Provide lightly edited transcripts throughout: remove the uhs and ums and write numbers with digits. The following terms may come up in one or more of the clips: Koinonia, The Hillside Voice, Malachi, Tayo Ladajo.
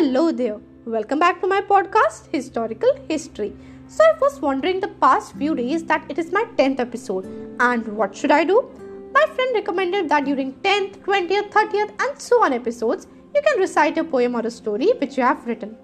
Hello there, welcome back to my podcast Historical History. So I was wondering the past few days that it is my 10th episode and what should I do? My friend recommended that during 10th, 20th, 30th and so on episodes, you can recite a poem or a story which you have written.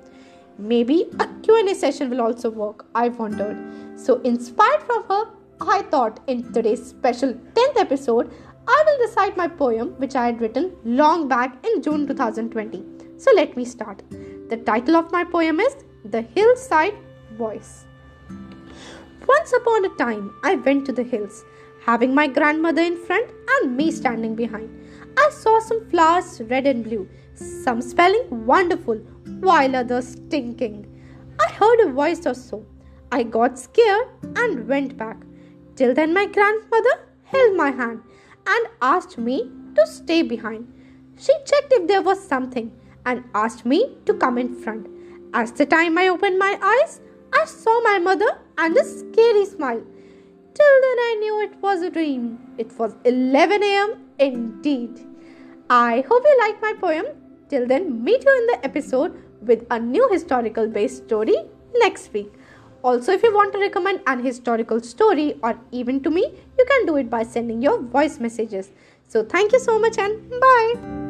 Maybe a Q&A session will also work, I wondered. So inspired from her, I thought in today's special 10th episode, I will recite my poem which I had written long back in June 2020. So let me start. The title of my poem is The Hillside Voice. Once upon a time, I went to the hills, having my grandmother in front and me standing behind. I saw some flowers red and blue, some smelling wonderful, while others stinking. I heard a voice or so. I got scared and went back. Till then, my grandmother held my hand and asked me to stay behind. She checked if there was something and asked me to come in front. As the time I opened my eyes, I saw my mother and a scary smile. Till then I knew it was a dream. It was 11 a.m. indeed. I hope you like my poem. Till then, meet you in the episode with a new historical based story next week. Also, if you want to recommend an historical story or even to me, you can do it by sending your voice messages. So thank you so much and bye.